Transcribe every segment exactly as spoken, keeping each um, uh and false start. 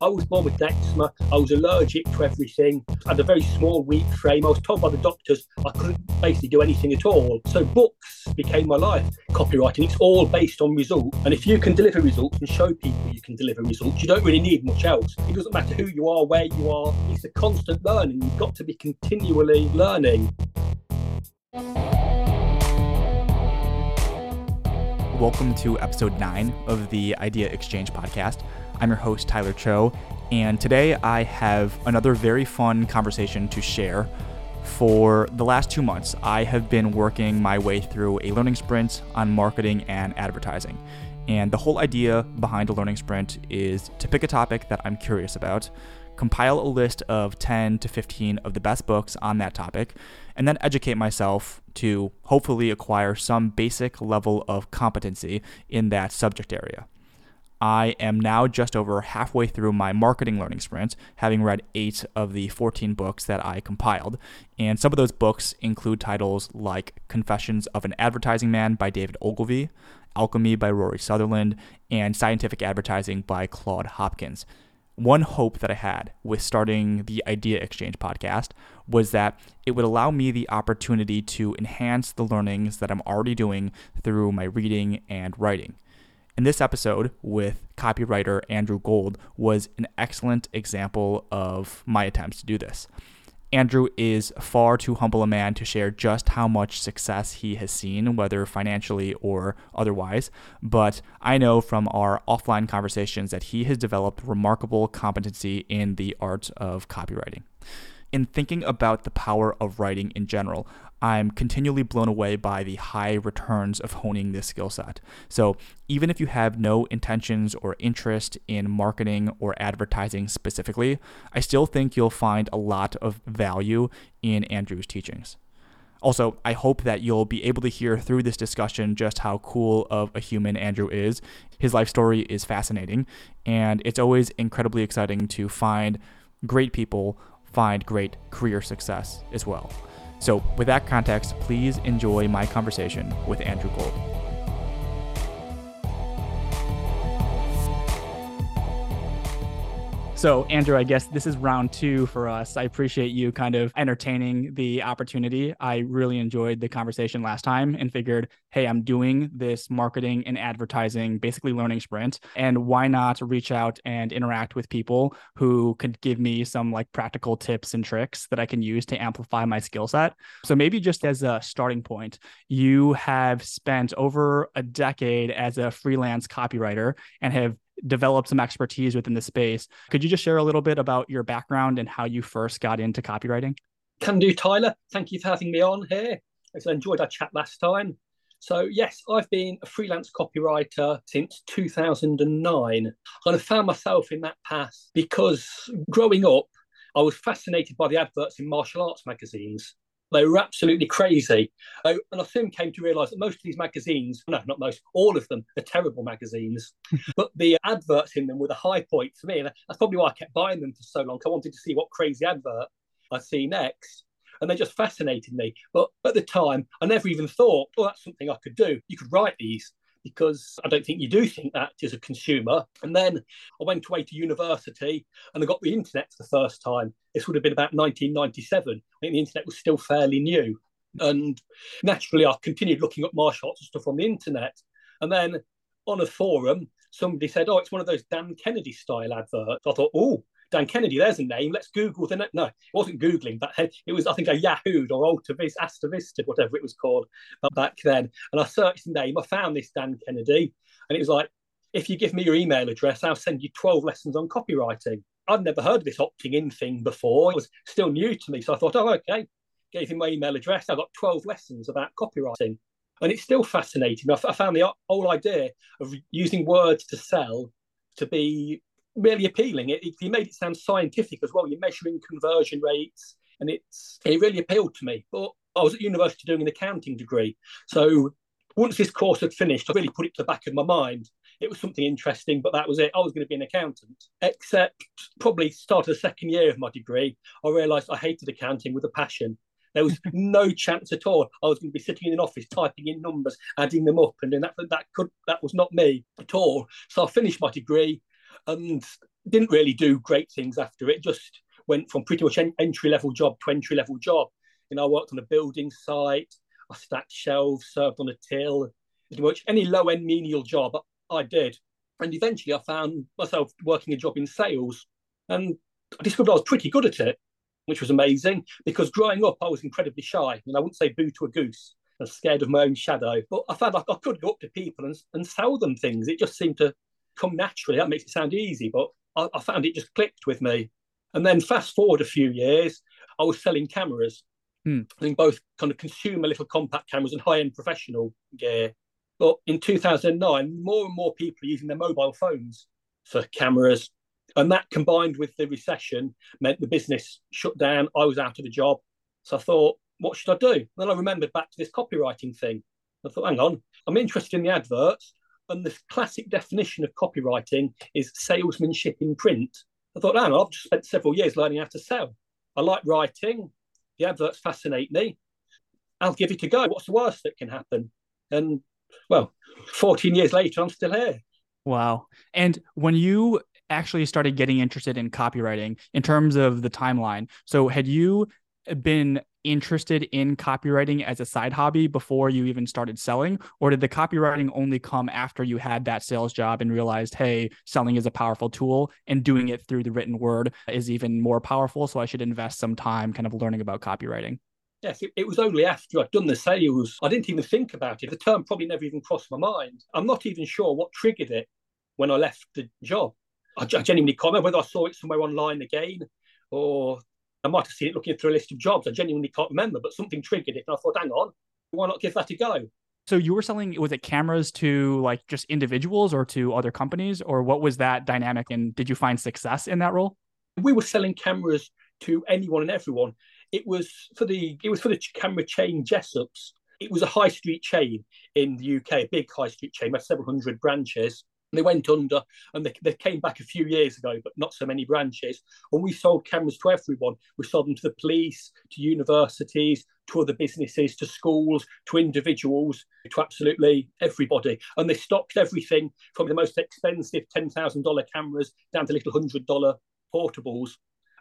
I was born with eczema. I was allergic to everything. I had a very small, weak frame. I was told by the doctors I couldn't basically do anything at all. So books became my life. Copywriting, it's all based on results. And if you can deliver results and show people you can deliver results, you don't really need much else. It doesn't matter who you are, where you are. It's a constant learning. You've got to be continually learning. Welcome to episode nine of the Idea Exchange podcast. I'm your host, Tyler Cho, and today I have another very fun conversation to share. For the last two months, I have been working my way through a learning sprint on marketing and advertising. And the whole idea behind a learning sprint is to pick a topic that I'm curious about, compile a list of ten to fifteen of the best books on that topic, and then educate myself to hopefully acquire some basic level of competency in that subject area. I am now just over halfway through my marketing learning sprint, having read eight of the fourteen books that I compiled. And some of those books include titles like Confessions of an Advertising Man by David Ogilvy, Alchemy by Rory Sutherland, and Scientific Advertising by Claude Hopkins. One hope that I had with starting the Idea Exchange podcast was that it would allow me the opportunity to enhance the learnings that I'm already doing through my reading and writing. And this episode with copywriter Andrew Gould was an excellent example of my attempts to do this. Andrew is far too humble a man to share just how much success he has seen, whether financially or otherwise, but I know from our offline conversations that he has developed remarkable competency in the art of copywriting. In thinking about the power of writing in general, I'm continually blown away by the high returns of honing this skill set. So even if you have no intentions or interest in marketing or advertising specifically, I still think you'll find a lot of value in Andrew's teachings. Also, I hope that you'll be able to hear through this discussion just how cool of a human Andrew is. His life story is fascinating, and it's always incredibly exciting to find great people find great career success as well. So with that context, please enjoy my conversation with Andrew Gould. So Andrew, I guess this is round two for us. I appreciate you kind of entertaining the opportunity. I really enjoyed the conversation last time and figured, hey, I'm doing this marketing and advertising, basically learning sprint, and why not reach out and interact with people who could give me some like practical tips and tricks that I can use to amplify my skill set. So maybe just as a starting point, you have spent over a decade as a freelance copywriter and have developed some expertise within the space. Could you just share a little bit about your background and how you first got into copywriting? Can do, Tyler. Thank you for having me on here. I enjoyed our chat last time. So yes, I've been a freelance copywriter since two thousand nine. And I found myself in that path because growing up, I was fascinated by the adverts in martial arts magazines. They were absolutely crazy. I, and I soon came to realise that most of these magazines, no, not most, all of them are terrible magazines. But the adverts in them were the high point for me. And that's probably why I kept buying them for so long. I wanted to see what crazy advert I'd see next. And they just fascinated me. But at the time, I never even thought, oh, that's something I could do. You could write these, because I don't think you do think that as a consumer. And then I went away to university and I got the internet for the first time. This would have been about nineteen ninety-seven. I think the internet was still fairly new. And naturally, I continued looking up martial arts and stuff on the internet. And then on a forum, somebody said, oh, it's one of those Dan Kennedy style adverts. I thought, oh, Dan Kennedy, there's a name. Let's Google the net. No, it wasn't Googling back then. It was, I think, a Yahoo'd or AltaVista, AstaVista, whatever it was called back then. And I searched the name. I found this Dan Kennedy. And it was like, if you give me your email address, I'll send you twelve lessons on copywriting. I'd never heard of this opting in thing before. It was still new to me. So I thought, oh, okay. Gave him my email address. I got twelve lessons about copywriting. And it's still fascinating. I found the whole idea of using words to sell to be really appealing. It, it you made it sound scientific as well. You're measuring conversion rates, and it's it really appealed to me. But I was at university doing an accounting degree, so once this course had finished, I really put it to the back of my mind. It was something interesting, but that was it. I was going to be an accountant. Except probably started the second year of my degree, I realised I hated accounting with a passion. There was no chance at all I was going to be sitting in an office typing in numbers, adding them up, and that that could that was not me at all. So I finished my degree. And didn't really do great things after it. Just went from pretty much en- entry-level job to entry-level job. You know, I worked on a building site, I stacked shelves, served on a till, pretty much any low-end menial job I did. And eventually I found myself working a job in sales, and I discovered I was pretty good at it, which was amazing, because growing up I was incredibly shy, and I wouldn't say boo to a goose. I was scared of my own shadow, but I found I, I could go up to people and, and sell them things. It just seemed to come naturally. That makes it sound easy, but I, I found it just clicked with me. And then fast forward a few years, I was selling cameras. Hmm. I think both kind of consumer little compact cameras and high-end professional gear. But in two thousand nine, more and more people are using their mobile phones for cameras. And that, combined with the recession, meant the business shut down. I was out of a job. So I thought, what should I do? And then I remembered back to this copywriting thing. I thought, hang on, I'm interested in the adverts. And the classic definition of copywriting is salesmanship in print. I thought, hang on, I've just spent several years learning how to sell. I like writing. The adverts fascinate me. I'll give it a go. What's the worst that can happen? And, well, fourteen years later, I'm still here. Wow. And when you actually started getting interested in copywriting, in terms of the timeline, so had you been interested in copywriting as a side hobby before you even started selling, or did the copywriting only come after you had that sales job and realized, hey, selling is a powerful tool and doing it through the written word is even more powerful, so I should invest some time kind of learning about copywriting? Yes, it, it was only after I'd done the sales. I didn't even think about it. The term probably never even crossed my mind. I'm not even sure what triggered it when I left the job. I, I genuinely can't remember whether I saw it somewhere online again, or I might have seen it looking through a list of jobs. I genuinely can't remember, but something triggered it. And I thought, hang on, why not give that a go? So you were selling, was it cameras to like just individuals or to other companies? Or what was that dynamic? And did you find success in that role? We were selling cameras to anyone and everyone. It was for the it was for the camera chain Jessops. It was a high street chain in the U K, a big high street chain, had several hundred branches. They went under, and they, they came back a few years ago, but not so many branches. And we sold cameras to everyone. We sold them to the police, to universities, to other businesses, to schools, to individuals, to absolutely everybody. And they stocked everything from the most expensive ten thousand dollars cameras down to little one hundred dollars portables.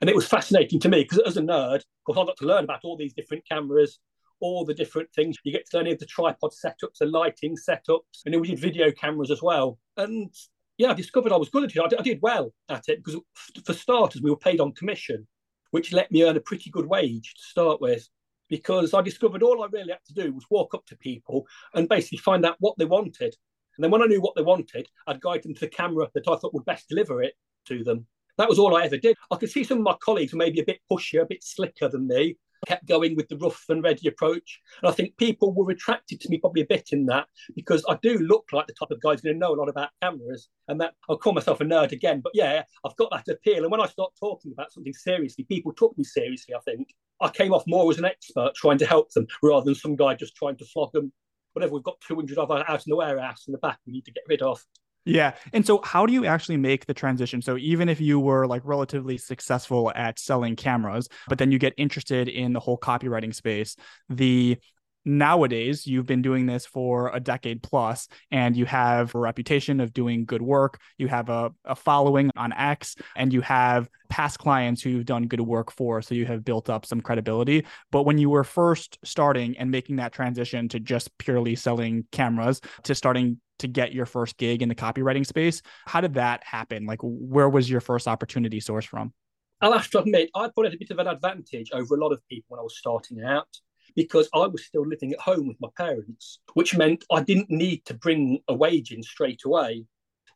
And it was fascinating to me, because as a nerd, because I got to learn about all these different cameras, all the different things. You get to learn the tripod setups, the lighting setups, and then we did video cameras as well. And yeah, I discovered I was good at it. I did, I did well at it, because for starters, we were paid on commission, which let me earn a pretty good wage to start with, because I discovered all I really had to do was walk up to people and basically find out what they wanted. And then when I knew what they wanted, I'd guide them to the camera that I thought would best deliver it to them. That was all I ever did. I could see some of my colleagues were maybe a bit pushier, a bit slicker than me, kept going with the rough and ready approach. And I think people were attracted to me probably a bit in that, because I do look like the type of guy who's going to know a lot about cameras, and that I'll call myself a nerd again. But yeah, I've got that appeal. And when I start talking about something seriously, people took me seriously, I think. I came off more as an expert trying to help them rather than some guy just trying to flog them. Whatever, we've got two hundred of out in the warehouse in the back we need to get rid of. Yeah. And so how do you actually make the transition? So even if you were like relatively successful at selling cameras, but then you get interested in the whole copywriting space, the nowadays you've been doing this for a decade plus, and you have a reputation of doing good work. You have a, a following on X, and you have past clients who you've done good work for. So you have built up some credibility. But when you were first starting and making that transition to just purely selling cameras to starting to get your first gig in the copywriting space, how did that happen? Like, where was your first opportunity source from? I'll have to admit, I probably had a bit of an advantage over a lot of people when I was starting out, because I was still living at home with my parents, which meant I didn't need to bring a wage in straight away.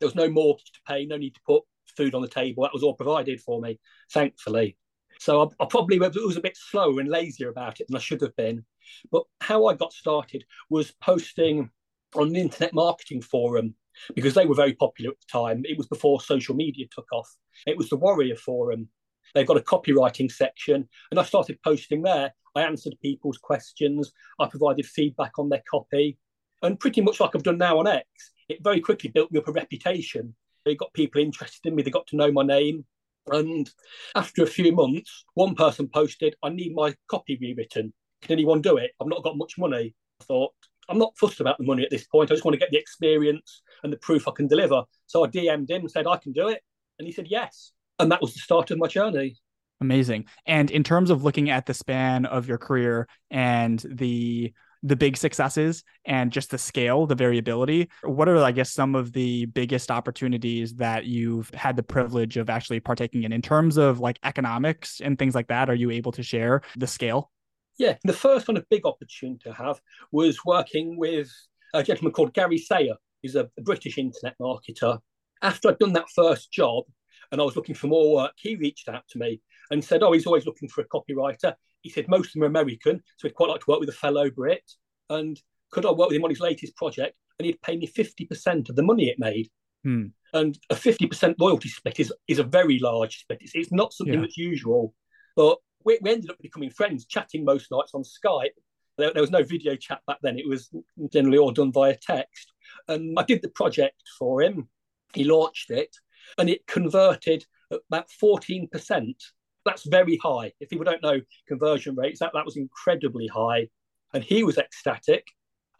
There was no mortgage to pay, no need to put food on the table. That was all provided for me, thankfully. So I, I probably was a bit slower and lazier about it than I should have been. But how I got started was posting on the Internet Marketing Forum, because they were very popular at the time. It was before social media took off. It was the Warrior Forum. They've got a copywriting section, and I started posting there. I answered people's questions. I provided feedback on their copy. And pretty much like I've done now on X, it very quickly built me up a reputation. It got people interested in me. They got to know my name. And after a few months, one person posted, "I need my copy rewritten. Can anyone do it? I've not got much money." I thought, I'm not fussed about the money at this point. I just want to get the experience and the proof I can deliver. So I D M'd him and said, I can do it. And he said yes. And that was the start of my journey. Amazing. And in terms of looking at the span of your career and the the big successes and just the scale, the variability, what are, I guess, some of the biggest opportunities that you've had the privilege of actually partaking in? In terms of like economics and things like that, are you able to share the scale? Yeah. The first one, a big opportunity to have, was working with a gentleman called Gary Sayer. He's a British internet marketer. After I'd done that first job and I was looking for more work, he reached out to me and said, oh, he's always looking for a copywriter. He said, most of them are American, so he'd quite like to work with a fellow Brit. And could I work with him on his latest project? And he'd pay me fifty percent of the money it made. Hmm. And a fifty percent loyalty split is, is a very large split. It's, it's not something yeah. that's usual. But we, we ended up becoming friends, chatting most nights on Skype. There, there was no video chat back then. It was generally all done via text. And I did the project for him. He launched it, and it converted about fourteen percent. That's very high. If people don't know conversion rates, that, that was incredibly high. And he was ecstatic.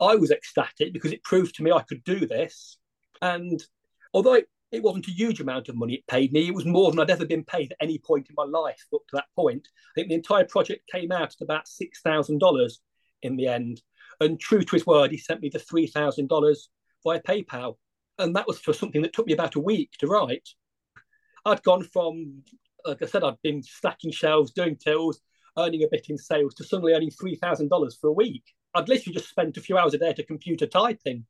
I was ecstatic because it proved to me I could do this. And although it, it wasn't a huge amount of money it paid me, it was more than I'd ever been paid at any point in my life up to that point. I think the entire project came out at about six thousand dollars in the end. And true to his word, he sent me the three thousand dollars via PayPal. And that was for something that took me about a week to write. I'd gone from... Like I said, I'd been stacking shelves, doing tills, earning a bit in sales, to suddenly earning three thousand dollars for a week. I'd literally just spent a few hours a day at a computer typing.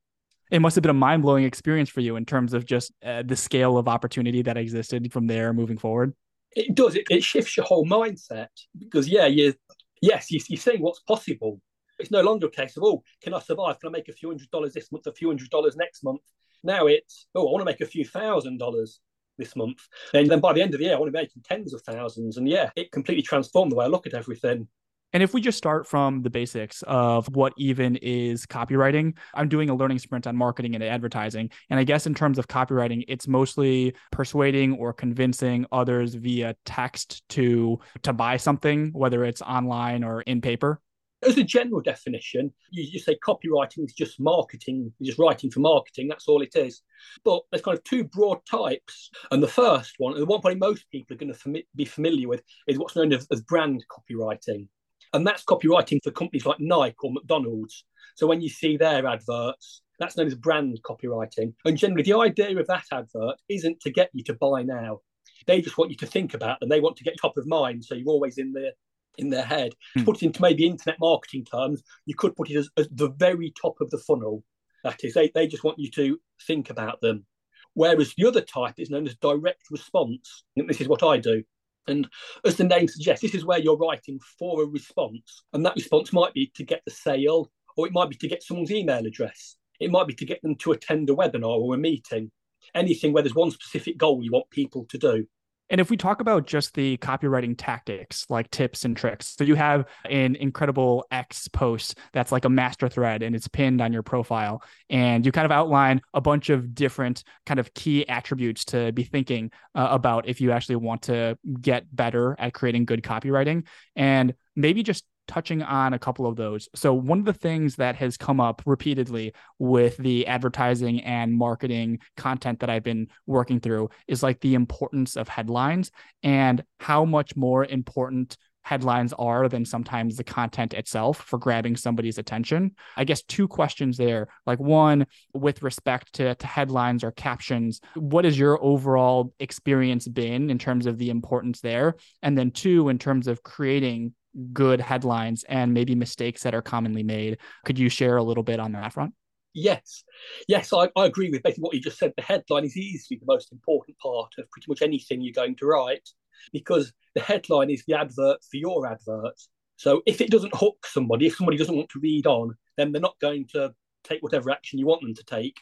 It must have been a mind-blowing experience for you in terms of just uh, the scale of opportunity that existed from there moving forward. It does. It, it shifts your whole mindset because, yeah, you, yes, you, you're seeing what's possible. It's no longer a case of, oh, can I survive? Can I make a few hundred dollars this month, a few hundred dollars next month? Now it's, oh, I want to make a few thousand dollars this month. And then by the end of the year, I want to be making tens of thousands. And yeah, it completely transformed the way I look at everything. And if we just start from the basics of what even is copywriting, I'm doing a learning sprint on marketing and advertising. And I guess in terms of copywriting, it's mostly persuading or convincing others via text to, to buy something, whether it's online or in paper. As a general definition, you, you say copywriting is just marketing, just writing for marketing. That's all it is. But there's kind of two broad types. And the first one, and the one probably most people are going to fami- be familiar with, is what's known as, as brand copywriting. And that's copywriting for companies like Nike or McDonald's. So when you see their adverts, that's known as brand copywriting. And generally, the idea of that advert isn't to get you to buy now. They just want you to think about them. They want to get top of mind. So you're always in there. in their head. To put it into maybe internet marketing terms, you could put it as, as the very top of the funnel. That is, they, they just want you to think about them. Whereas the other type is known as direct response. And this is what I do. And as the name suggests, this is where you're writing for a response. And that response might be to get the sale, or it might be to get someone's email address. It might be to get them to attend a webinar or a meeting. Anything where there's one specific goal you want people to do. And if we talk about just the copywriting tactics, like tips and tricks, so you have an incredible X post that's like a master thread and it's pinned on your profile. And you kind of outline a bunch of different kind of key attributes to be thinking uh, about if you actually want to get better at creating good copywriting. And maybe just touching on a couple of those. So one of the things that has come up repeatedly with the advertising and marketing content that I've been working through is like the importance of headlines and how much more important headlines are than sometimes the content itself for grabbing somebody's attention. I guess two questions there. Like one, with respect to, to headlines or captions, what has your overall experience been in terms of the importance there? And then two, in terms of creating good headlines and maybe mistakes that are commonly made. Could you share a little bit on that front? Yes. Yes, I, I agree with basically what you just said. The headline is easily the most important part of pretty much anything you're going to write because the headline is the advert for your advert. So if it doesn't hook somebody, if somebody doesn't want to read on, then they're not going to take whatever action you want them to take.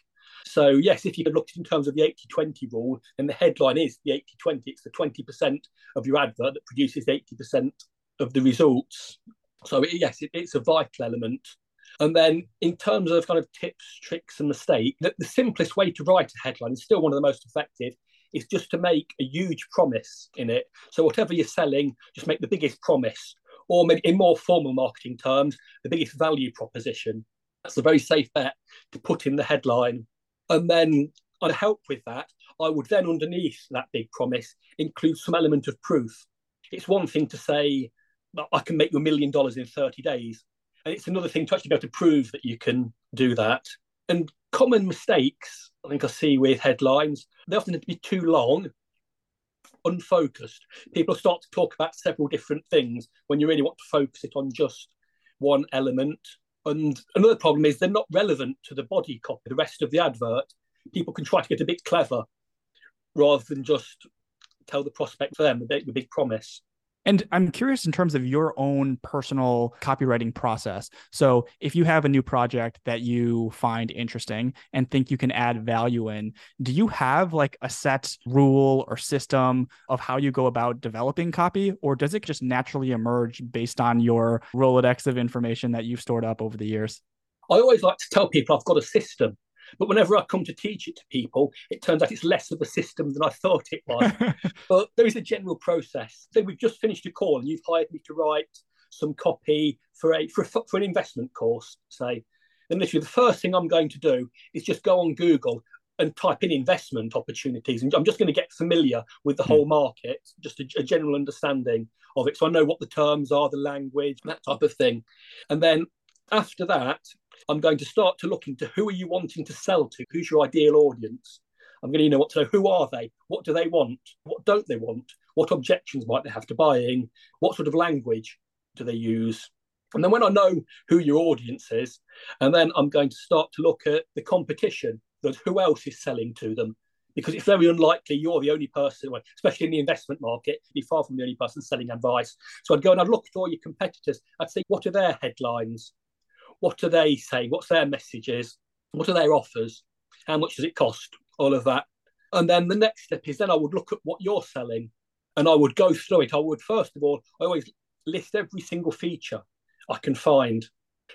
So yes, if you could look at it in terms of the eighty twenty rule, then the headline is the eighty twenty. It's the twenty percent of your advert that produces eighty percent of the results. So it, yes, it, it's a vital element. And then in terms of kind of tips, tricks and mistakes, the, the simplest way to write a headline is still one of the most effective is just to make a huge promise in it. So whatever you're selling, just make the biggest promise, or maybe in more formal marketing terms, the biggest value proposition. That's a very safe bet to put in the headline. And then I'd help with that. I would then, underneath that big promise, include some element of proof. It's one thing to say, I can make you a million dollars in thirty days. And it's another thing to actually be able to prove that you can do that. And common mistakes, I think I see with headlines, they often have to be too long, unfocused. People start to talk about several different things when you really want to focus it on just one element. And another problem is they're not relevant to the body copy, the rest of the advert. People can try to get a bit clever rather than just tell the prospect for them the big promise. And I'm curious in terms of your own personal copywriting process. So if you have a new project that you find interesting and think you can add value in, do you have like a set rule or system of how you go about developing copy? Or does it just naturally emerge based on your Rolodex of information that you've stored up over the years? I always like to tell people I've got a system. But whenever I come to teach it to people, it turns out it's less of a system than I thought it was. But there is a general process. So we've just finished a call and you've hired me to write some copy for a for, a, for an investment course, say. And literally the first thing I'm going to do is just go on Google and type in investment opportunities. And I'm just going to get familiar with the whole market, just a, a general understanding of it. So I know what the terms are, the language, that type of thing. And then after that, I'm going to start to look into who are you wanting to sell to? Who's your ideal audience? I'm going to you know what to know. Who are they? What do they want? What don't they want? What objections might they have to buying? What sort of language do they use? And then when I know who your audience is, and then I'm going to start to look at the competition, that who else is selling to them? Because it's very unlikely you're the only person, especially in the investment market, you're far from the only person selling advice. So I'd go and I'd look at all your competitors. I'd say, what are their headlines? What are they saying? What's their messages? What are their offers? How much does it cost? All of that. And then the next step is then I would look at what you're selling and I would go through it. I would, first of all, I always list every single feature I can find.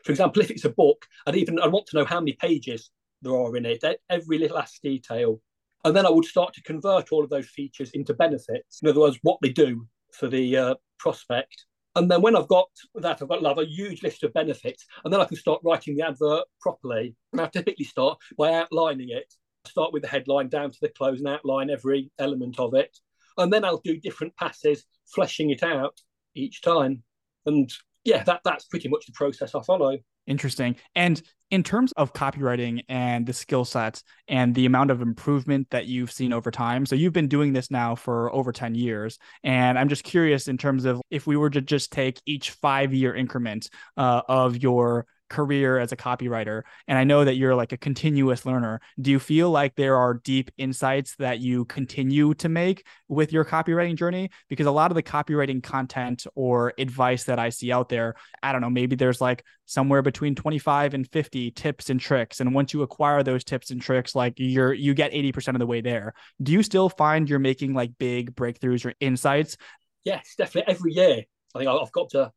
For example, if it's a book, I'd even, I'd want to know how many pages there are in it, every little last detail. And then I would start to convert all of those features into benefits. In other words, what they do for the uh, prospect. And then when I've got that, I've got I'll have a huge list of benefits, and then I can start writing the advert properly. And I typically start by outlining it. I start with the headline down to the close and outline every element of it. And then I'll do different passes, fleshing it out each time. And yeah, that that's pretty much the process I follow. Interesting. And in terms of copywriting and the skill sets and the amount of improvement that you've seen over time, so you've been doing this now for over ten years. And I'm just curious in terms of if we were to just take each five-year increment uh, of your career as a copywriter, and I know that you're like a continuous learner, do you feel like there are deep insights that you continue to make with your copywriting journey? Because a lot of the copywriting content or advice that I see out there, I don't know, maybe there's like somewhere between twenty-five and fifty tips and tricks. And once you acquire those tips and tricks, like you're, you get eighty percent of the way there. Do you still find you're making like big breakthroughs or insights? Yes, definitely. Every year, I think I've got to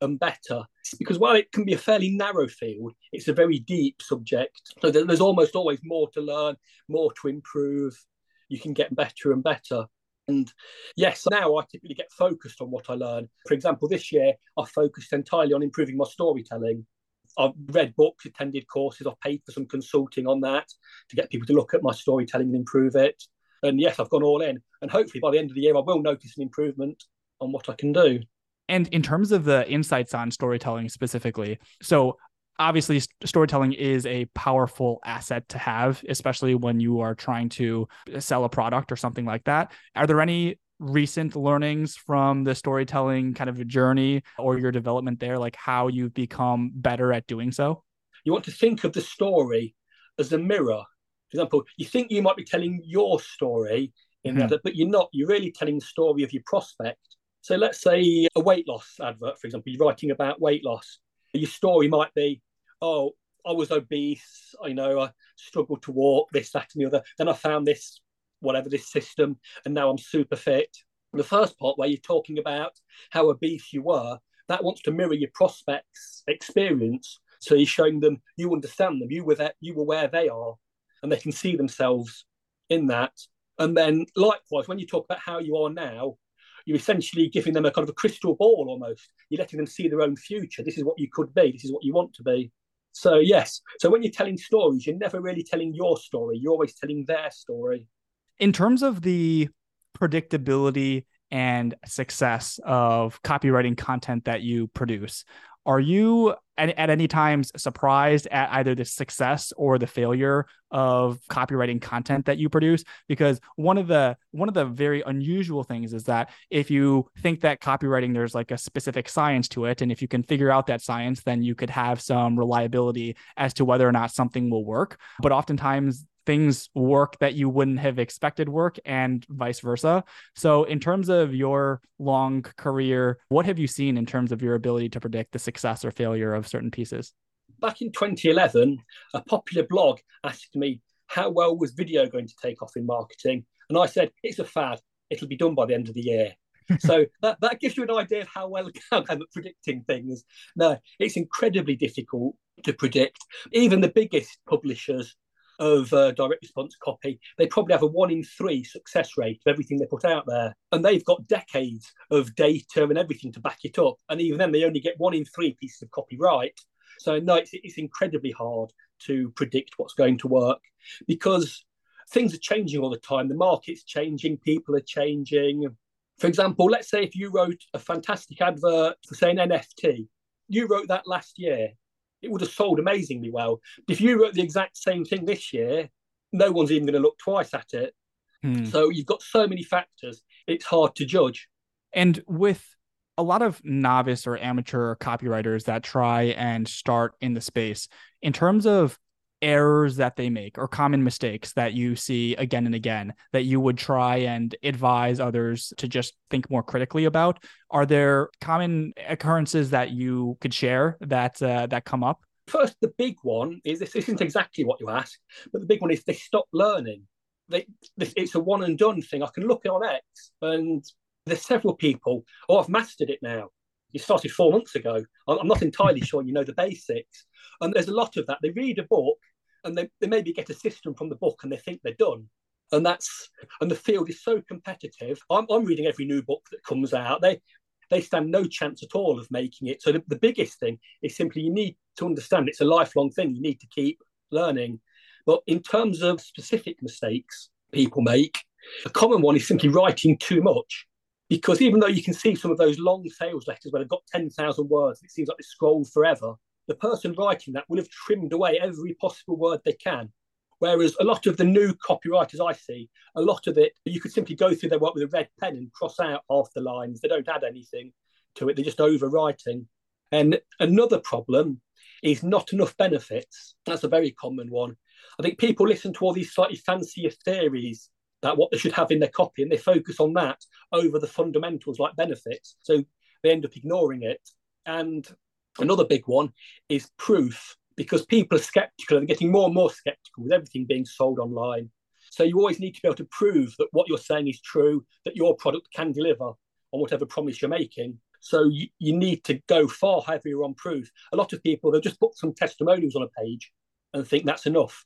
and better, because while it can be a fairly narrow field, it's a very deep subject. So there's almost always more to learn, more to improve. You can get better and better. And yes, now I typically get focused on what I learn. For example, this year, I focused entirely on improving my storytelling. I've read books, attended courses, I've paid for some consulting on that to get people to look at my storytelling and improve it. And yes, I've gone all in. And hopefully by the end of the year, I will notice an improvement on what I can do. And in terms of the insights on storytelling specifically, so obviously st- storytelling is a powerful asset to have, especially when you are trying to sell a product or something like that. Are there any recent learnings from the storytelling kind of journey or your development there, like how you've become better at doing so? You want to think of the story as a mirror. For example, you think you might be telling your story, in mm-hmm. that, but you're not. You're really telling the story of your prospect. So let's say a weight loss advert, for example, you're writing about weight loss. Your story might be, oh, I was obese, I know, I struggled to walk, this, that, and the other. Then I found this, whatever, this system, and now I'm super fit. The first part where you're talking about how obese you were, that wants to mirror your prospect's experience. So you're showing them, you understand them, you were there, you were where they are, and they can see themselves in that. And then likewise, when you talk about how you are now, you're essentially giving them a kind of a crystal ball almost. You're letting them see their own future. This is what you could be. This is what you want to be. So yes. So when you're telling stories, you're never really telling your story. You're always telling their story. In terms of the predictability and success of copywriting content that you produce, are you at, at any times surprised at either the success or the failure of copywriting content that you produce? Because one of the one of the very unusual things is that if you think that copywriting, there's like a specific science to it, and if you can figure out that science, then you could have some reliability as to whether or not something will work. But oftentimes things work that you wouldn't have expected work, and vice versa. So in terms of your long career, what have you seen in terms of your ability to predict the success or failure of certain pieces? Back in twenty eleven, a popular blog asked me, how well was video going to take off in marketing? And I said, it's a fad. It'll be done by the end of the year. So that, that gives you an idea of how well I am at predicting things. No, it's incredibly difficult to predict. Even the biggest publishers of uh, direct response copy, they probably have a one in three success rate of everything they put out there. And they've got decades of data and everything to back it up. And even then, they only get one in three pieces of copyright. So no, it's, it's incredibly hard to predict what's going to work because things are changing all the time. The market's changing, people are changing. For example, let's say if you wrote a fantastic advert for, say, an N F T, you wrote that last year. It would have sold amazingly well. If you wrote the exact same thing this year, no one's even going to look twice at it. Hmm. So you've got so many factors, it's hard to judge. And with a lot of novice or amateur copywriters that try and start in the space, in terms of errors that they make or common mistakes that you see again and again that you would try and advise others to just think more critically about, are there common occurrences that you could share that uh, that come up? First, the big one is, this isn't exactly what you asked, but the big one is they stop learning. They, this, it's a one and done thing. I can look on X and there's several people, oh, I've mastered it now. You started four months ago. I'm not entirely sure you know the basics. And there's a lot of that. They read a book and they, they maybe get a system from the book and they think they're done. And that's and the field is so competitive. I'm, I'm reading every new book that comes out. They they stand no chance at all of making it. So the, the biggest thing is simply you need to understand it's a lifelong thing. You need to keep learning. But in terms of specific mistakes people make, a common one is simply writing too much. Because even though you can see some of those long sales letters where they've got ten thousand words, it seems like they scroll forever, the person writing that will have trimmed away every possible word they can. Whereas a lot of the new copywriters I see, a lot of it, you could simply go through their work with a red pen and cross out half the lines. They don't add anything to it. They're just overwriting. And another problem is not enough benefits. That's a very common one. I think people listen to all these slightly fancier theories that what they should have in their copy, and they focus on that over the fundamentals like benefits. So they end up ignoring it. And another big one is proof, because people are sceptical and getting more and more sceptical with everything being sold online. So you always need to be able to prove that what you're saying is true, that your product can deliver on whatever promise you're making. So you, you need to go far heavier on proof. A lot of people, they'll just put some testimonials on a page and think that's enough,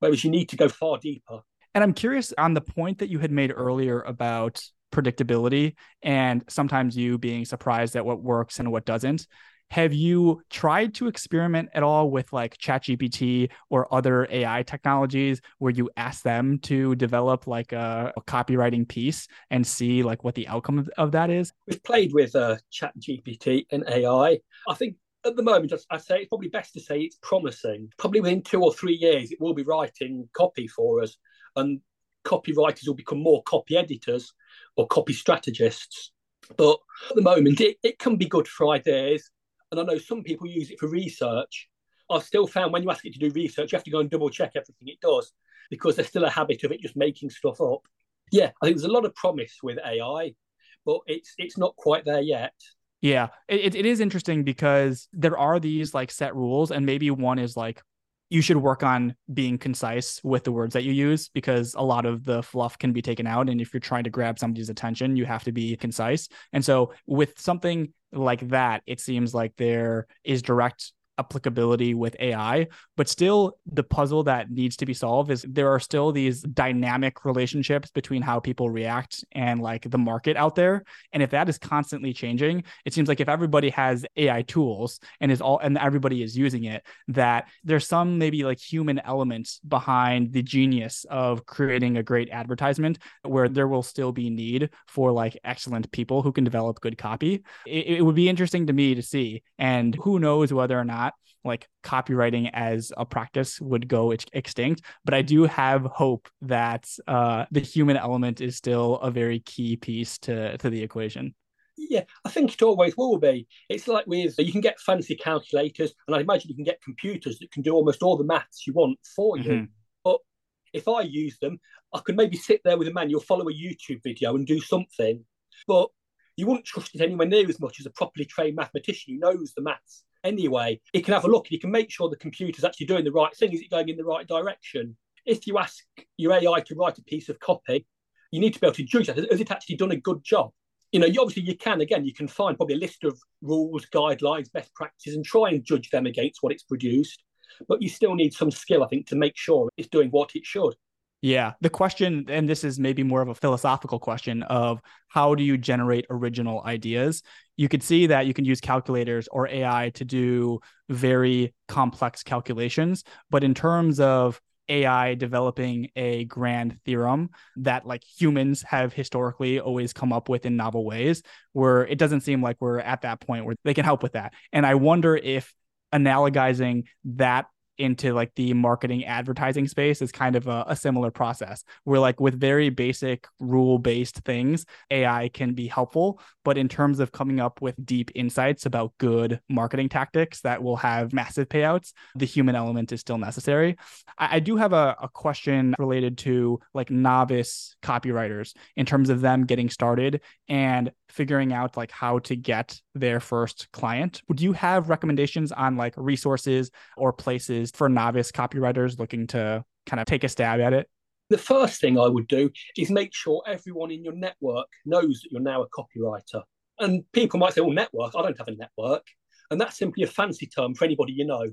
whereas you need to go far deeper. And I'm curious on the point that you had made earlier about predictability and sometimes you being surprised at what works and what doesn't. Have you tried to experiment at all with like ChatGPT or other A I technologies where you ask them to develop like a, a copywriting piece and see like what the outcome of, of that is? We've played with uh, ChatGPT and A I. I think at the moment, I'd say it's probably best to say it's promising. Probably within two or three years, it will be writing copy for us. And copywriters will become more copy editors or copy strategists. But at the moment, it, it can be good for ideas. And I know some people use it for research. I've still found when you ask it to do research, you have to go and double check everything it does because there's still a habit of it just making stuff up. Yeah, I think there's a lot of promise with A I, but it's it's not quite there yet. Yeah, it it is interesting because there are these like set rules and maybe one is like, you should work on being concise with the words that you use because a lot of the fluff can be taken out. And if you're trying to grab somebody's attention, you have to be concise. And so with something like that, it seems like there is direct applicability with A I, but still the puzzle that needs to be solved is there are still these dynamic relationships between how people react and like the market out there. And if that is constantly changing, it seems like if everybody has A I tools and is all, and everybody is using it, that there's some maybe like human elements behind the genius of creating a great advertisement where there will still be need for like excellent people who can develop good copy. It, it would be interesting to me to see, and who knows whether or not like copywriting as a practice would go extinct, but I do have hope that uh, the human element is still a very key piece to, to the equation. Yeah, I think it always will be. It's like with, you can get fancy calculators, and I imagine you can get computers that can do almost all the maths you want for you. Mm-hmm. But if I use them, I could maybe sit there with a manual, follow a YouTube video and do something. But you wouldn't trust it anywhere near as much as a properly trained mathematician who knows the maths. Anyway, he can have a look and he can make sure the computer's actually doing the right thing. Is it going in the right direction? If you ask your A I to write a piece of copy, you need to be able to judge that. Has it actually done a good job? You know, you obviously you can, again, you can find probably a list of rules, guidelines, best practices and try and judge them against what it's produced. But you still need some skill, I think, to make sure it's doing what it should. Yeah. The question, and this is maybe more of a philosophical question of how do you generate original ideas? You could see that you can use calculators or A I to do very complex calculations, but in terms of A I developing a grand theorem that like humans have historically always come up with in novel ways, where it doesn't seem like we're at that point where they can help with that. And I wonder if analogizing that into like the marketing advertising space is kind of a, a similar process where like with very basic rule-based things, A I can be helpful, but in terms of coming up with deep insights about good marketing tactics that will have massive payouts, the human element is still necessary. I, I do have a, a question related to like novice copywriters in terms of them getting started and figuring out like how to get their first client. Would you have recommendations on like resources or places for novice copywriters looking to kind of take a stab at it? The first thing I would do is make sure everyone in your network knows that you're now a copywriter. And people might say, well, network, I don't have a network. And that's simply a fancy term for anybody you know.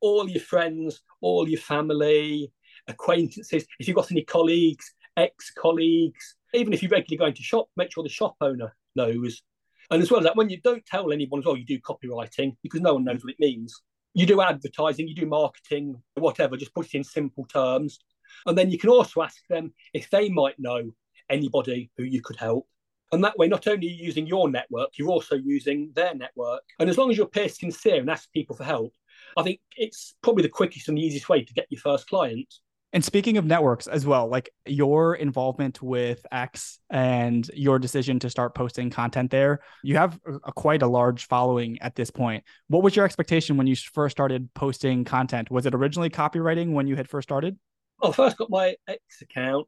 All your friends, all your family, acquaintances, if you've got any colleagues, ex-colleagues, even if you're regularly going to shop, make sure the shop owner knows. And as well as that, when you don't tell anyone as well, you do copywriting because no one knows what it means. You do advertising, you do marketing, whatever, just put it in simple terms. And then you can also ask them if they might know anybody who you could help. And that way, not only are you using your network, you're also using their network. And as long as you're being sincere and ask people for help, I think it's probably the quickest and the easiest way to get your first client. And speaking of networks as well, like your involvement with X and your decision to start posting content there, you have a, quite a large following at this point. What was your expectation when you first started posting content? Was it originally copywriting when you had first started? I first got my X account.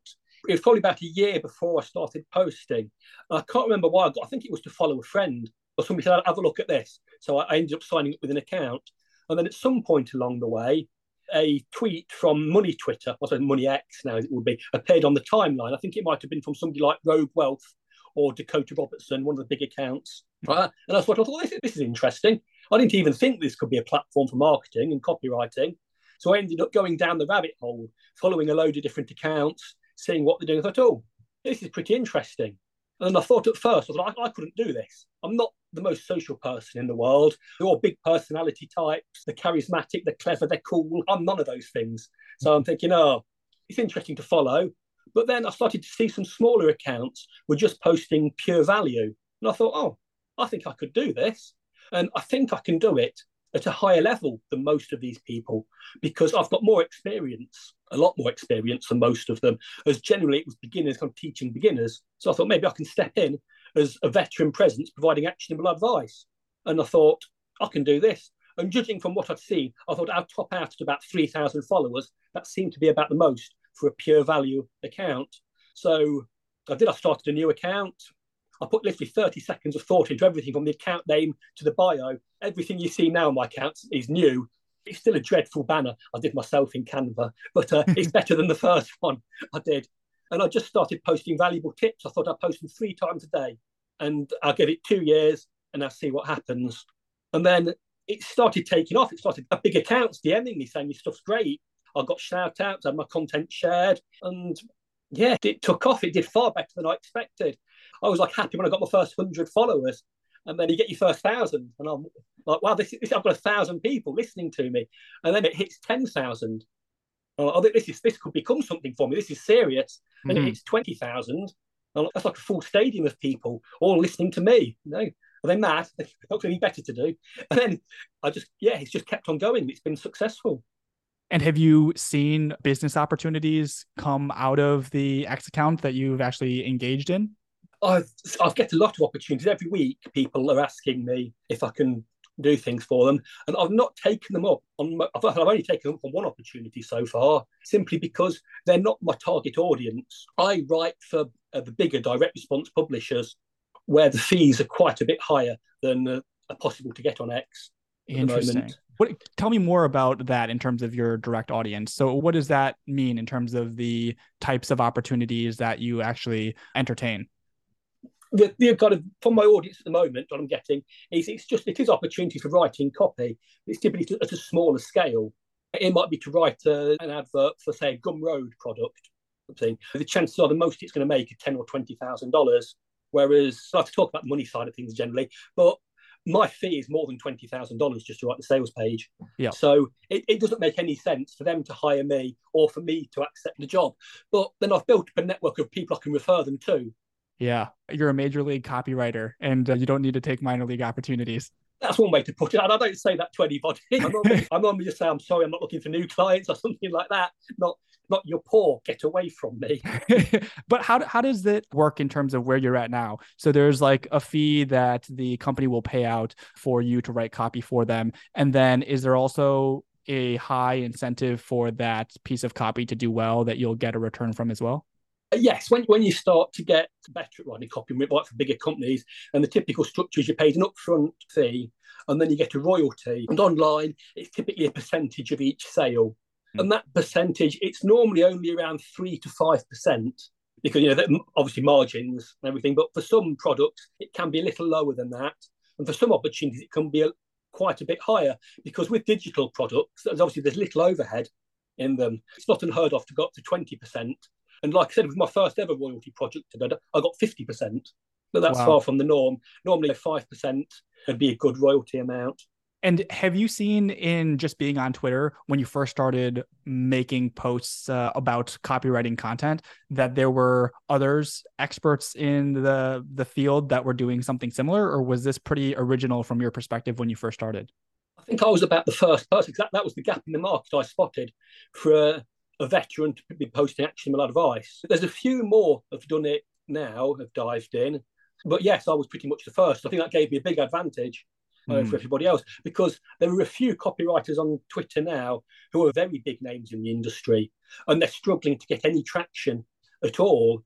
It was probably about a year before I started posting. I can't remember why I got, I think it was to follow a friend or somebody said, have a look at this. So I ended up signing up with an account. And then at some point along the way, a tweet from Money Twitter, or Money X now as it would be, appeared on the timeline. I think it might have been from somebody like Rogue Wealth or Dakota Robertson, one of the big accounts. Uh, and I thought, I thought this, this is interesting. I didn't even think this could be a platform for marketing and copywriting. So I ended up going down the rabbit hole, following a load of different accounts, seeing what they're doing. I thought, oh, this is pretty interesting. And I thought at first, I thought, I, I couldn't do this. I'm not the most social person in the world. They're all big personality types. They're charismatic, they're clever, they're cool. I'm none of those things. So I'm thinking, oh, it's interesting to follow. But then I started to see some smaller accounts were just posting pure value. And I thought, oh, I think I could do this. And I think I can do it at a higher level than most of these people because I've got more experience, a lot more experience than most of them, as generally it was beginners, kind of teaching beginners. So I thought maybe I can step in as a veteran presence providing actionable advice. And I thought, I can do this. And judging from what I've seen, I thought I'll top out at about three thousand followers. That seemed to be about the most for a pure value account. So I did, I started a new account. I put literally thirty seconds of thought into everything from the account name to the bio. Everything you see now on my account is new. It's still a dreadful banner I did myself in Canva, but uh, it's better than the first one I did. And I just started posting valuable tips. I thought I'd post them three times a day and I'll give it two years and I'll see what happens. And then it started taking off. It started big accounts DMing me saying, your stuff's great. I got shout outs, had my content shared. And yeah, it took off. It did far better than I expected. I was like happy when I got my first one hundred followers. And then you get your first one thousand. And I'm like, wow, this, this, I've got one thousand people listening to me. And then it hits ten thousand. Like, oh, this, is, this could become something for me. This is serious. And mm-hmm. it hits twenty thousand. Like, that's like a full stadium of people all listening to me. You know? Are they mad? They've got something better to do. And then I just, yeah, it's just kept on going. It's been successful. And have you seen business opportunities come out of the X account that you've actually engaged in? I've, I've get a lot of opportunities. Every week, people are asking me if I can do things for them. And I've not taken them up on, I've, I've only taken them up on one opportunity so far, simply because they're not my target audience. I write for uh, the bigger direct response publishers, where the fees are quite a bit higher than uh, are possible to get on X. Interesting. What, tell me more about that in terms of your direct audience. So what does that mean in terms of the types of opportunities that you actually entertain? The, the kind of, from my audience at the moment, what I'm getting is it's just, it is opportunity for writing copy. It's typically at a smaller scale. It might be to write a, an advert for, say, a Gumroad product. Something. The chances are the most it's going to make are ten thousand dollars or twenty thousand dollars. Whereas I like to talk about the money side of things generally, but my fee is more than twenty thousand dollars just to write the sales page. Yeah. So it, it doesn't make any sense for them to hire me or for me to accept the job. But then I've built up a network of people I can refer them to. Yeah. You're a major league copywriter and uh, you don't need to take minor league opportunities. That's one way to put it. And I don't say that to anybody. I'm normally, I'm normally just saying, I'm sorry, I'm not looking for new clients or something like that. Not not you're poor, get away from me. But how how does that work in terms of where you're at now? So there's like a fee that the company will pay out for you to write copy for them. And then is there also a high incentive for that piece of copy to do well that you'll get a return from as well? Yes, when when you start to get better at writing copy right for bigger companies, and the typical structure is you pay an upfront fee and then you get a royalty. And online, it's typically a percentage of each sale. Mm. And that percentage, it's normally only around three to five percent because, you know, obviously margins and everything. But for some products, it can be a little lower than that. And for some opportunities, it can be a, quite a bit higher because with digital products, there's obviously there's little overhead in them. It's not unheard of to go up to twenty percent. And like I said, with my first ever royalty project, I got fifty percent, but that's wow. far from the norm. Normally five percent would be a good royalty amount. And have you seen in just being on Twitter when you first started making posts uh, about copywriting content that there were others, experts in the, the field that were doing something similar? Or was this pretty original from your perspective when you first started? I think I was about the first person. That, that was the gap in the market I spotted for uh, a veteran to be posting actionable advice. There's a few more have done it now, have dived in. But yes, I was pretty much the first. I think that gave me a big advantage uh, mm. for everybody else because there are a few copywriters on Twitter now who are very big names in the industry and they're struggling to get any traction at all.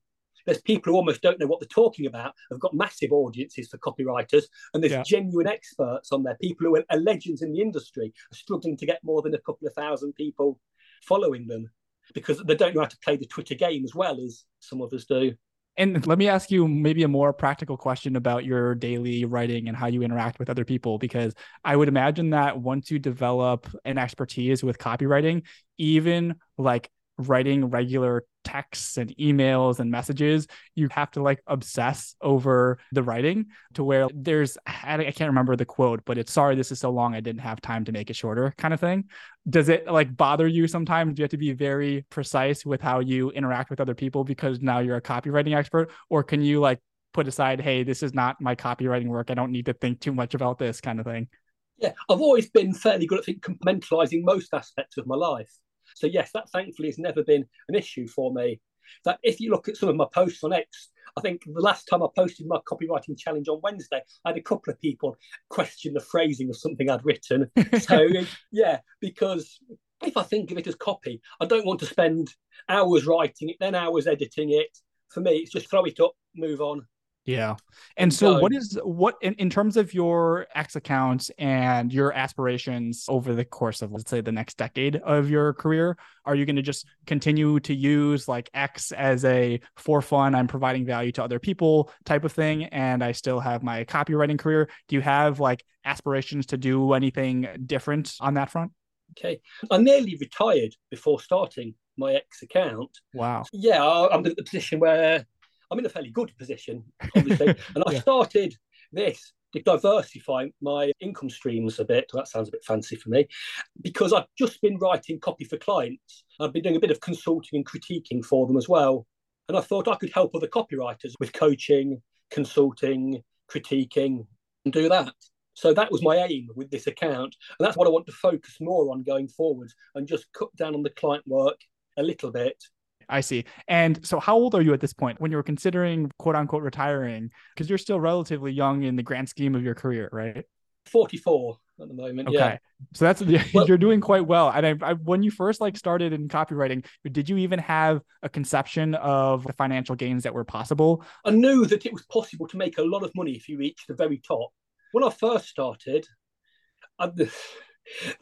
There's people who almost don't know what they're talking about. They've got massive audiences for copywriters and there's yeah. genuine experts on there. People who are legends in the industry are struggling to get more than a couple of thousand people following them, because they don't know how to play the Twitter game as well as some others do. And let me ask you maybe a more practical question about your daily writing and how you interact with other people, because I would imagine that once you develop an expertise with copywriting, even like writing regular texts and emails and messages, you have to like obsess over the writing to where there's, I can't remember the quote, but it's sorry, this is so long, I didn't have time to make it shorter kind of thing. Does it like bother you sometimes? Do you have to be very precise with how you interact with other people because now you're a copywriting expert? Or can you like put aside, hey, this is not my copywriting work, I don't need to think too much about this kind of thing? Yeah, I've always been fairly good at compartmentalizing most aspects of my life. So yes, that thankfully has never been an issue for me. That if you look at some of my posts on X, I think the last time I posted my copywriting challenge on Wednesday, I had a couple of people question the phrasing of something I'd written. So yeah, because if I think of it as copy, I don't want to spend hours writing it, then hours editing it. For me, it's just throw it up, move on. Yeah. And so what is, what in, in terms of your X accounts and your aspirations over the course of, let's say, the next decade of your career, are you going to just continue to use like X as a for fun, I'm providing value to other people type of thing, and I still have my copywriting career? Do you have like aspirations to do anything different on that front? Okay. I nearly retired before starting my X account. Wow. Yeah. I'm in the position where I'm in a fairly good position, obviously. And I yeah. started this to diversify my income streams a bit. That sounds a bit fancy for me, because I've just been writing copy for clients. I've been doing a bit of consulting and critiquing for them as well. And I thought I could help other copywriters with coaching, consulting, critiquing, and do that. So that was my aim with this account. And that's what I want to focus more on going forward, and just cut down on the client work a little bit. I see. And so how old are you at this point when you were considering, quote unquote, retiring? Because you're still relatively young in the grand scheme of your career, right? forty-four at the moment. Okay. Yeah. So that's, well, you're doing quite well. And I, I, when you first like started in copywriting, did you even have a conception of the financial gains that were possible? I knew that it was possible to make a lot of money if you reached the very top. When I first started, I, the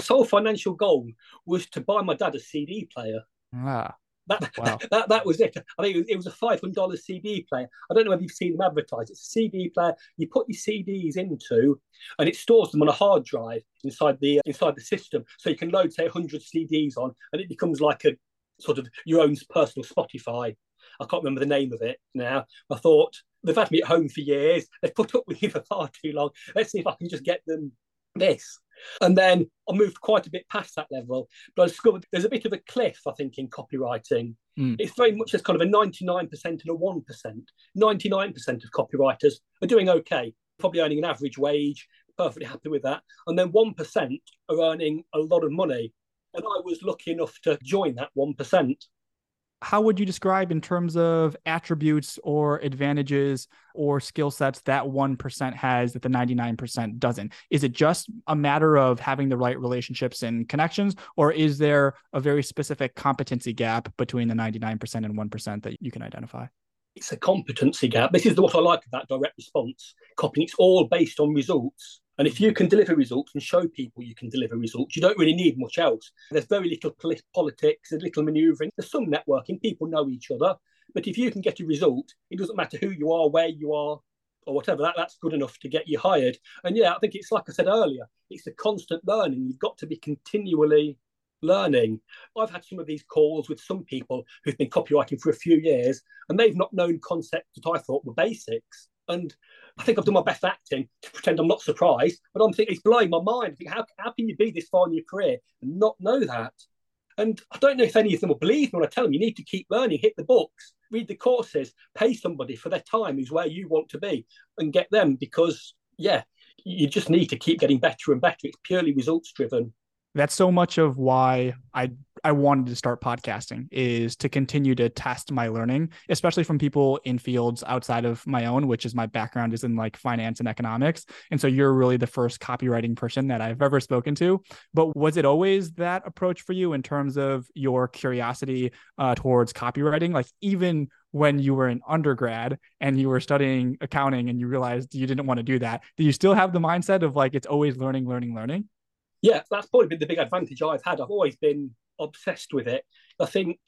sole financial goal was to buy my dad a C D player. Ah. That, wow. that that was it. I think it was, it was a five hundred dollars C D player. I don't know whether you've seen them advertised. It's a C D player you put your C Ds into, and it stores them on a hard drive inside the inside the system. So you can load, say, one hundred C Ds on, and it becomes like a sort of your own personal Spotify. I can't remember the name of it now. I thought, they've had me at home for years. They've put up with me for far too long. Let's see if I can just get them this. And then I moved quite a bit past that level, but I discovered there's a bit of a cliff, I think, in copywriting. Mm. It's very much as kind of a ninety-nine percent and a one percent. ninety-nine percent of copywriters are doing okay, probably earning an average wage, perfectly happy with that. And then one percent are earning a lot of money. And I was lucky enough to join that one percent. How would you describe in terms of attributes or advantages or skill sets that one percent has that the ninety-nine percent doesn't? Is it just a matter of having the right relationships and connections, or is there a very specific competency gap between the ninety-nine percent and one percent that you can identify? It's a competency gap. This is what I like about direct response copying. It's all based on results. And if you can deliver results and show people you can deliver results, you don't really need much else. There's very little politics and little manoeuvring. There's some networking. People know each other. But if you can get a result, it doesn't matter who you are, where you are, or whatever. That, that's good enough to get you hired. And yeah, I think it's like I said earlier, it's the constant learning. You've got to be continually learning. I've had some of these calls with some people who've been copywriting for a few years, and they've not known concepts that I thought were basics. And I think I've done my best acting to pretend I'm not surprised, but I'm thinking it's blowing my mind. I think, how, how can you be this far in your career and not know that? And I don't know if any of them will believe me when I tell them you need to keep learning, hit the books, read the courses, pay somebody for their time who's where you want to be, and get them, because, yeah, you just need to keep getting better and better. It's purely results driven. That's so much of why I I wanted to start podcasting, is to continue to test my learning, especially from people in fields outside of my own, which is my background is in like finance and economics. And so you're really the first copywriting person that I've ever spoken to. But was it always that approach for you in terms of your curiosity uh, towards copywriting? Like even when you were an undergrad and you were studying accounting and you realized you didn't want to do that, do you still have the mindset of like, it's always learning, learning, learning? Yeah, that's probably been the big advantage I've had. I've always been obsessed with it. I think,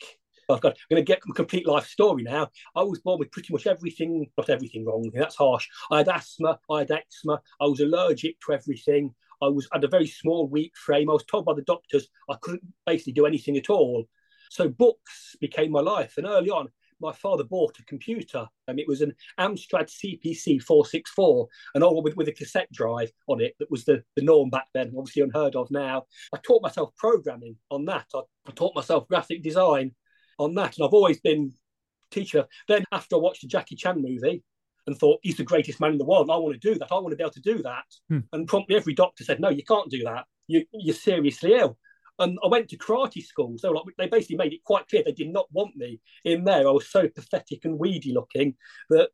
oh God, I'm going to get a complete life story now. I was born with pretty much everything, not everything wrong, that's harsh. I had asthma, I had eczema, I was allergic to everything. I was had a very small, weak frame. I was told by the doctors I couldn't basically do anything at all. So books became my life. And early on, my father bought a computer. Um, it was an Amstrad C P C four sixty-four, and all with, with a cassette drive on it. That was the, the norm back then, obviously unheard of now. I taught myself programming on that. I, I taught myself graphic design on that. And I've always been a teacher. Then after I watched the Jackie Chan movie and thought, he's the greatest man in the world, I want to do that. I want to be able to do that. Hmm. And promptly every doctor said, no, you can't do that. You, you're seriously ill. And I went to karate schools. They were like, they basically made it quite clear they did not want me in there. I was so pathetic and weedy looking that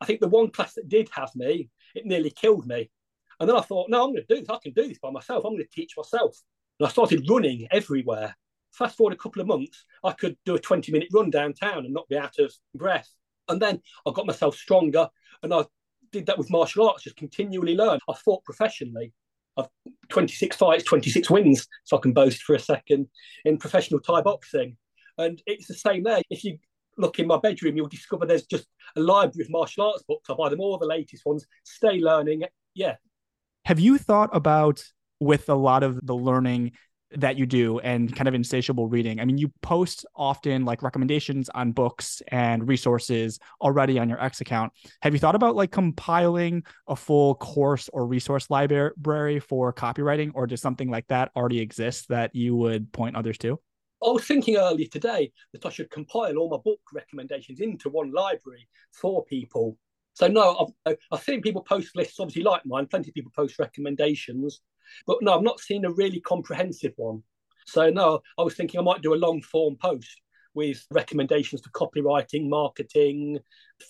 I think the one class that did have me, it nearly killed me. And then I thought, no, I'm going to do this. I can do this by myself. I'm going to teach myself. And I started running everywhere. Fast forward a couple of months, I could do a twenty-minute run downtown and not be out of breath. And then I got myself stronger, and I did that with martial arts, just continually learn. I fought professionally. I've twenty-six fights, twenty-six wins, so I can boast for a second, in professional Thai boxing. And it's the same there. If you look in my bedroom, you'll discover there's just a library of martial arts books. I buy them all, the latest ones, stay learning. Yeah. Have you thought about, with a lot of the learning that you do and kind of insatiable reading, I mean, you post often like recommendations on books and resources already on your X account. Have you thought about like compiling a full course or resource library for copywriting, or does something like that already exist that you would point others to? I was thinking earlier today that I should compile all my book recommendations into one library for people. So no, I've, I've seen people post lists, obviously like mine, plenty of people post recommendations, but no, I've not seen a really comprehensive one. So no, I was thinking I might do a long form post with recommendations for copywriting, marketing,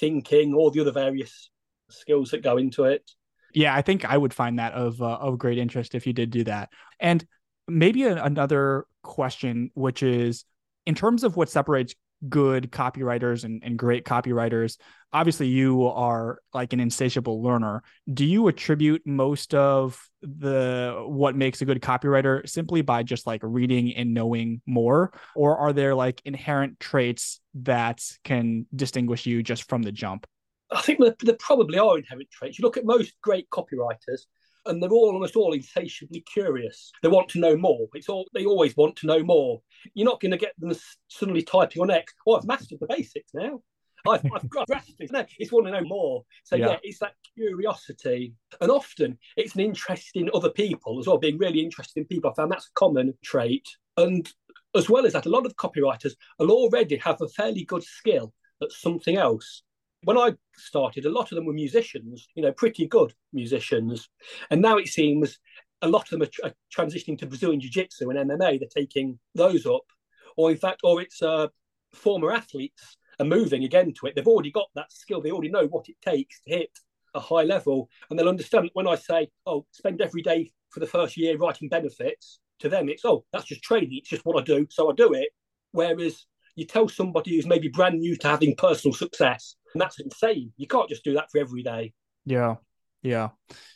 thinking, all the other various skills that go into it. Yeah, I think I would find that of, uh, of great interest if you did do that. And maybe another question, which is in terms of what separates good copywriters and, and great copywriters, obviously you are like an insatiable learner. Do you attribute most of the what makes a good copywriter simply by just like reading and knowing more? Or are there like inherent traits that can distinguish you just from the jump? I think there, there probably are inherent traits. You look at most great copywriters, and they're all almost all insatiably curious. They want to know more. It's all they always want to know more. You're not going to get them suddenly typing on X, oh, I've mastered the basics now. I've, I've grasped this. No, it's want to know more. So yeah. yeah, it's that curiosity. And often it's an interest in other people as well, being really interested in people. I found that's a common trait. And as well as that, a lot of copywriters will already have a fairly good skill at something else. When I started, a lot of them were musicians, you know, pretty good musicians. And now it seems a lot of them are, tr- are transitioning to Brazilian Jiu-Jitsu and M M A. They're taking those up. Or in fact, or it's uh, former athletes are moving again to it. They've already got that skill. They already know what it takes to hit a high level. And they'll understand it when I say, oh, spend every day for the first year writing benefits. To them, it's, oh, that's just training. It's just what I do, so I do it. Whereas you tell somebody who's maybe brand new to having personal success, and that's insane. You can't just do that for every day. Yeah. Yeah.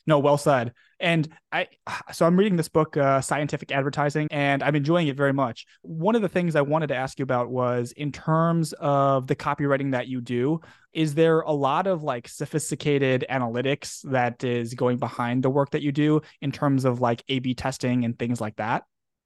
No, well said. And I, so I'm reading this book, uh, Scientific Advertising, and I'm enjoying it very much. One of the things I wanted to ask you about was in terms of the copywriting that you do, is there a lot of like sophisticated analytics that is going behind the work that you do in terms of like A B testing and things like that?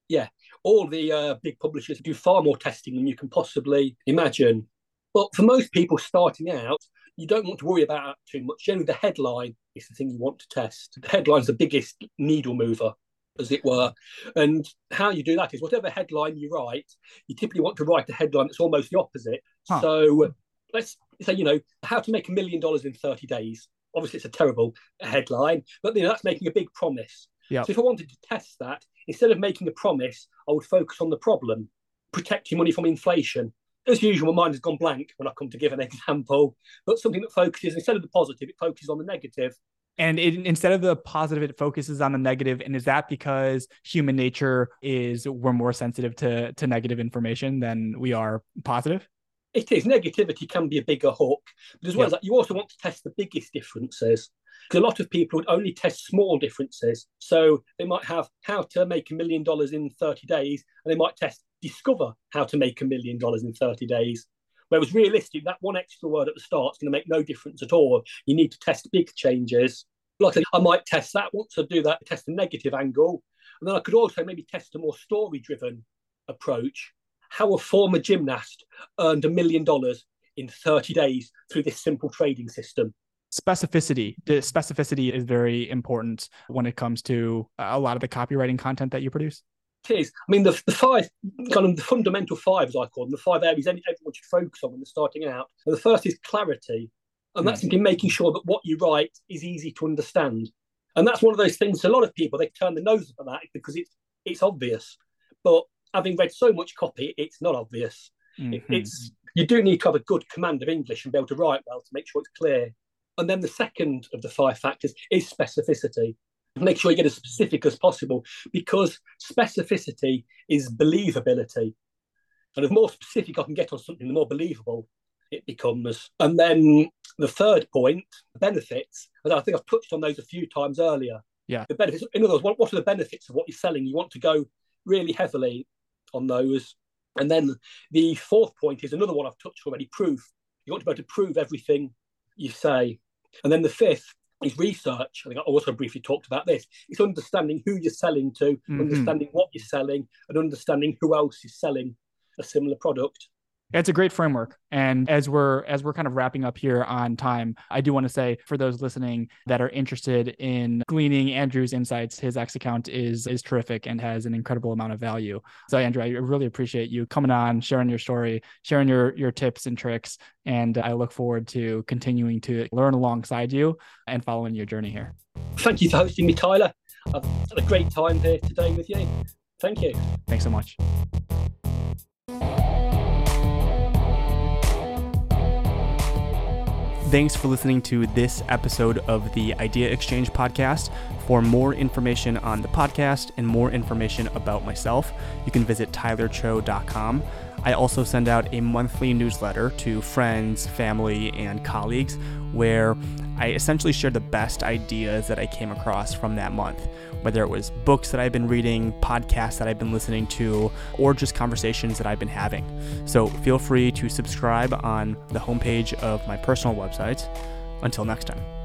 Yeah. All the uh, big publishers do far more testing than you can possibly imagine. But for most people starting out, you don't want to worry about that too much. Generally, the headline is the thing you want to test. The headline's the biggest needle mover, as it were. And how you do that is whatever headline you write, you typically want to write a headline that's almost the opposite. Huh. So let's say, you know, how to make a million dollars in thirty days. Obviously, it's a terrible headline, but you know, that's making a big promise. Yep. So if I wanted to test that, instead of making a promise, I would focus on the problem, protect your money from inflation. As usual, my mind has gone blank when I come to give an example, but something that focuses, instead of the positive, it focuses on the negative. And it, instead of the positive, it focuses on the negative. And is that because human nature is we're more sensitive to, to negative information than we are positive? It is. Negativity can be a bigger hook. But as well yeah. as that, you also want to test the biggest differences. Because a lot of people would only test small differences. So they might have how to make a million dollars in thirty days, and they might test discover how to make a million dollars in thirty days. Whereas realistic, that one extra word at the start is going to make no difference at all. You need to test big changes. Like I said, I might test that. Once I do that, I test the negative angle. And then I could also maybe test a more story-driven approach. How a former gymnast earned a million dollars in thirty days through this simple trading system. Specificity. The specificity is very important when it comes to a lot of the copywriting content that you produce. It is. I mean, the, the five, kind of the fundamental five, as I call them, the five areas everyone should focus on when they're starting out. And the first is clarity. And that's simply making sure that what you write is easy to understand. And that's one of those things, a lot of people, they turn their nose up at that because it's, it's obvious. But having read so much copy, it's not obvious. Mm-hmm. It, it's you do need to have a good command of English and be able to write well to make sure it's clear. And then the second of the five factors is specificity. Make sure you get as specific as possible, because specificity is believability. And the more specific I can get on something, the more believable. it becomes. And then the third point, benefits, and I think I've touched on those a few times earlier. Yeah. The benefits, in other words, what, what are the benefits of what you're selling? You want to go really heavily on those. And then the fourth point is another one I've touched already, proof. You want to be able to prove everything you say. And then the fifth is research. I think I also briefly talked about this. It's understanding who you're selling to, mm-hmm. understanding what you're selling, and understanding who else is selling a similar product. It's a great framework. And as we're as we're kind of wrapping up here on time, I do want to say for those listening that are interested in gleaning Andrew's insights, his X account is is terrific and has an incredible amount of value. So Andrew, I really appreciate you coming on, sharing your story, sharing your your tips and tricks. And I look forward to continuing to learn alongside you and following your journey here. Thank you for hosting me, Tyler. I've had a great time here today with you. Thank you. Thanks so much. Thanks for listening to this episode of the Idea Exchange podcast. For more information on the podcast and more information about myself, you can visit tyler cho dot com. I also send out a monthly newsletter to friends, family, and colleagues where I essentially share the best ideas that I came across from that month, whether it was books that I've been reading, podcasts that I've been listening to, or just conversations that I've been having. So feel free to subscribe on the homepage of my personal website. Until next time.